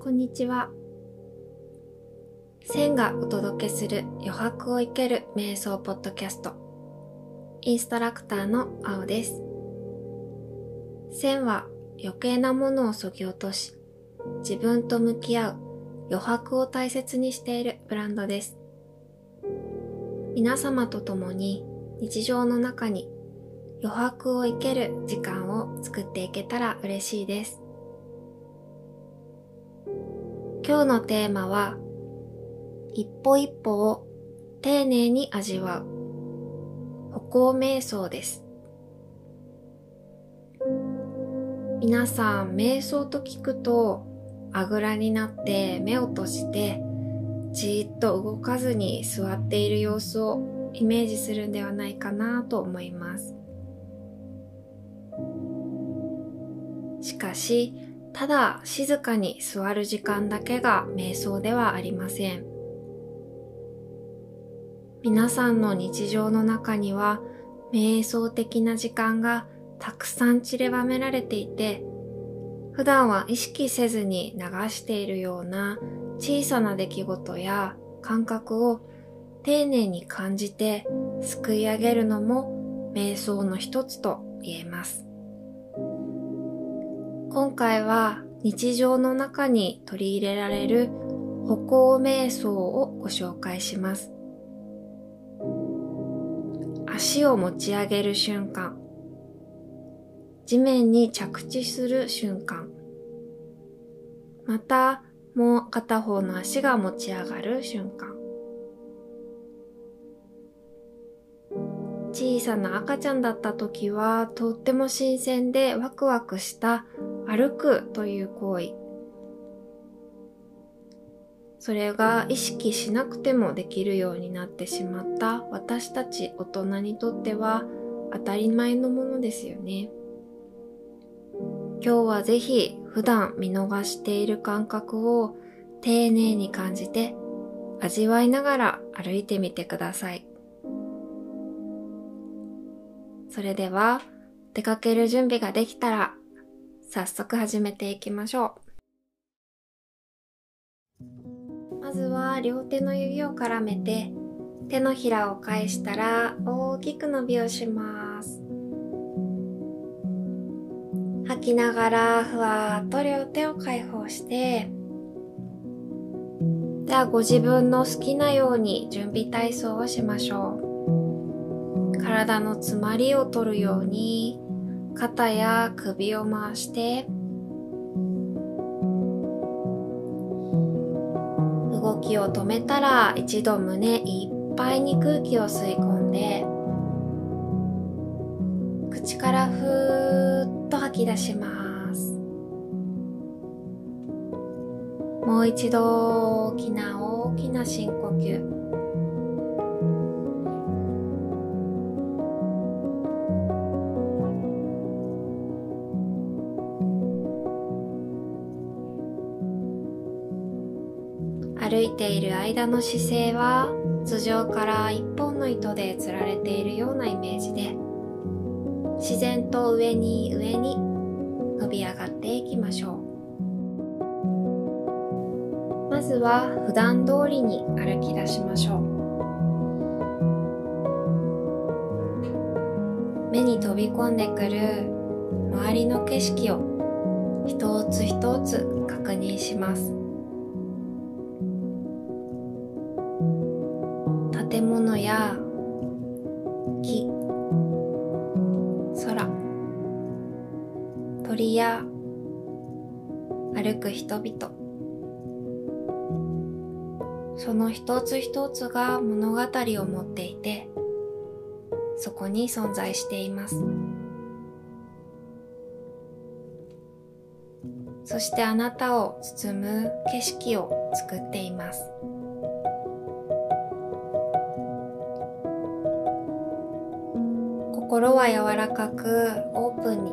こんにちは。千がお届けする余白を生ける瞑想ポッドキャスト。インストラクターの青です。千は余計なものを削ぎ落とし、自分と向き合う余白を大切にしているブランドです。皆様と共に日常の中に余白を生ける時間を作っていけたら嬉しいです。今日のテーマは、一歩一歩を丁寧に味わう歩行瞑想です。皆さん、瞑想と聞くと、あぐらになって目を閉じて、じーっと動かずに座っている様子をイメージするんではないかなと思います。しかし、ただ静かに座る時間だけが瞑想ではありません。皆さんの日常の中には瞑想的な時間がたくさん散りばめられていて、普段は意識せずに流しているような小さな出来事や感覚を丁寧に感じてすくい上げるのも瞑想の一つと言えます。今回は日常の中に取り入れられる歩行瞑想をご紹介します。足を持ち上げる瞬間、地面に着地する瞬間、またもう片方の足が持ち上がる瞬間、小さな赤ちゃんだった時はとっても新鮮でワクワクした歩くという行為。それが意識しなくてもできるようになってしまった私たち大人にとっては当たり前のものですよね。今日はぜひ普段見逃している感覚を丁寧に感じて味わいながら歩いてみてください。それでは出かける準備ができたら早速始めていきましょう。まずは両手の指を絡めて手のひらを返したら大きく伸びをします。吐きながらふわーっと両手を解放して、ではご自分の好きなように準備体操をしましょう。体の詰まりを取るように肩や首を回して、動きを止めたら一度胸いっぱいに空気を吸い込んで口からふーっと吐き出します。もう一度大きな大きな深呼吸。歩いている間の姿勢は頭上から一本の糸で吊られているようなイメージで、自然と上に上に伸び上がっていきましょう。まずは普段通りに歩き出しましょう。目に飛び込んでくる周りの景色を一つ一つ確認します。建物や木、空、鳥や歩く人々、その一つ一つが物語を持っていて、そこに存在しています。そしてあなたを包む景色を作っています。心は柔らかくオープンに、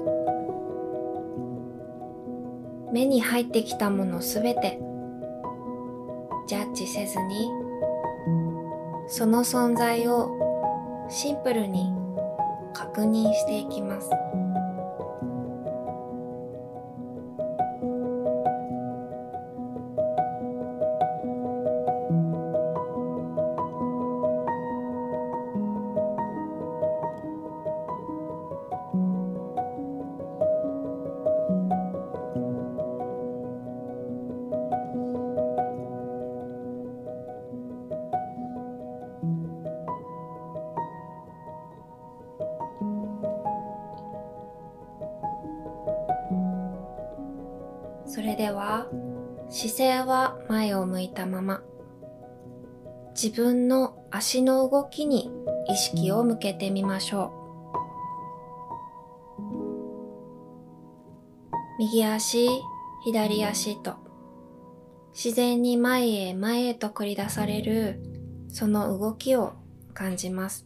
目に入ってきたものすべてジャッジせずに、その存在をシンプルに確認していきます。それでは姿勢は前を向いたまま、自分の足の動きに意識を向けてみましょう。右足、左足と自然に前へ前へと繰り出されるその動きを感じます。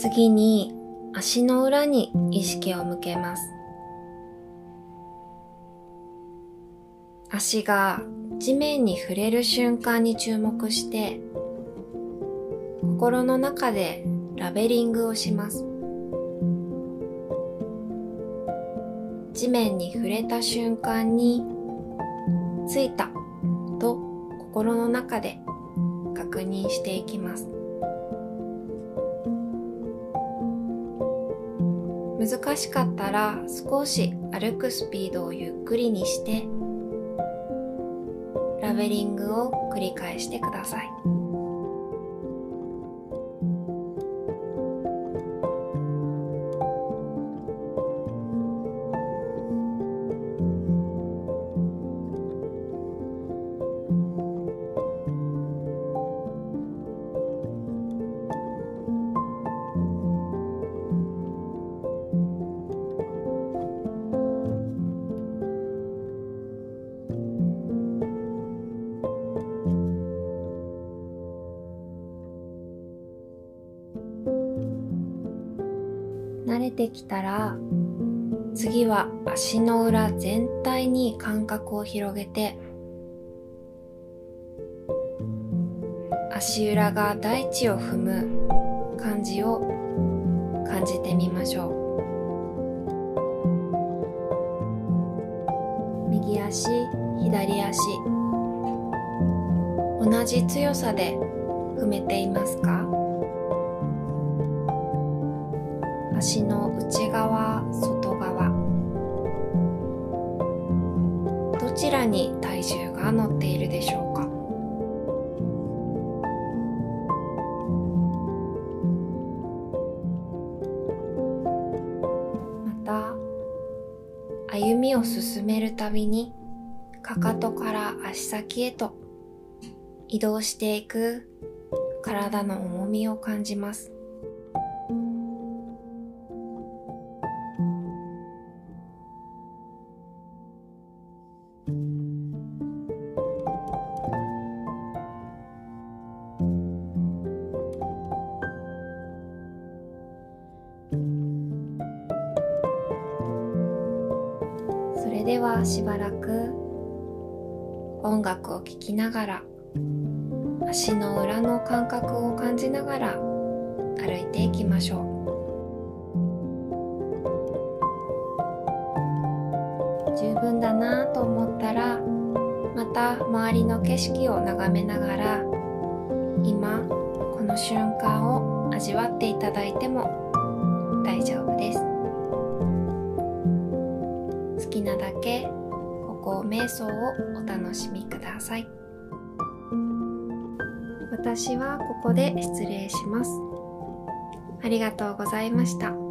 次に足の裏に意識を向けます。足が地面に触れる瞬間に注目して、心の中でラベリングをします。地面に触れた瞬間に、ついたと心の中で確認していきます。難しかったら少し歩くスピードをゆっくりにしてラベリングを繰り返してください。慣れてきたら、次は足の裏全体に感覚を広げて、足裏が大地を踏む感じを感じてみましょう。右足、左足、同じ強さで踏めていますか？足の内側、外側、どちらに体重が乗っているでしょうか？また、歩みを進めるたびに、かかとから足先へと移動していく体の重みを感じます。ではしばらく音楽を聴きながら、足の裏の感覚を感じながら歩いていきましょう。十分だなと思ったら、また周りの景色を眺めながら、今この瞬間を味わっていただいても大丈夫です。好きなだけ歩行瞑想をお楽しみください。私はここで失礼します。ありがとうございました。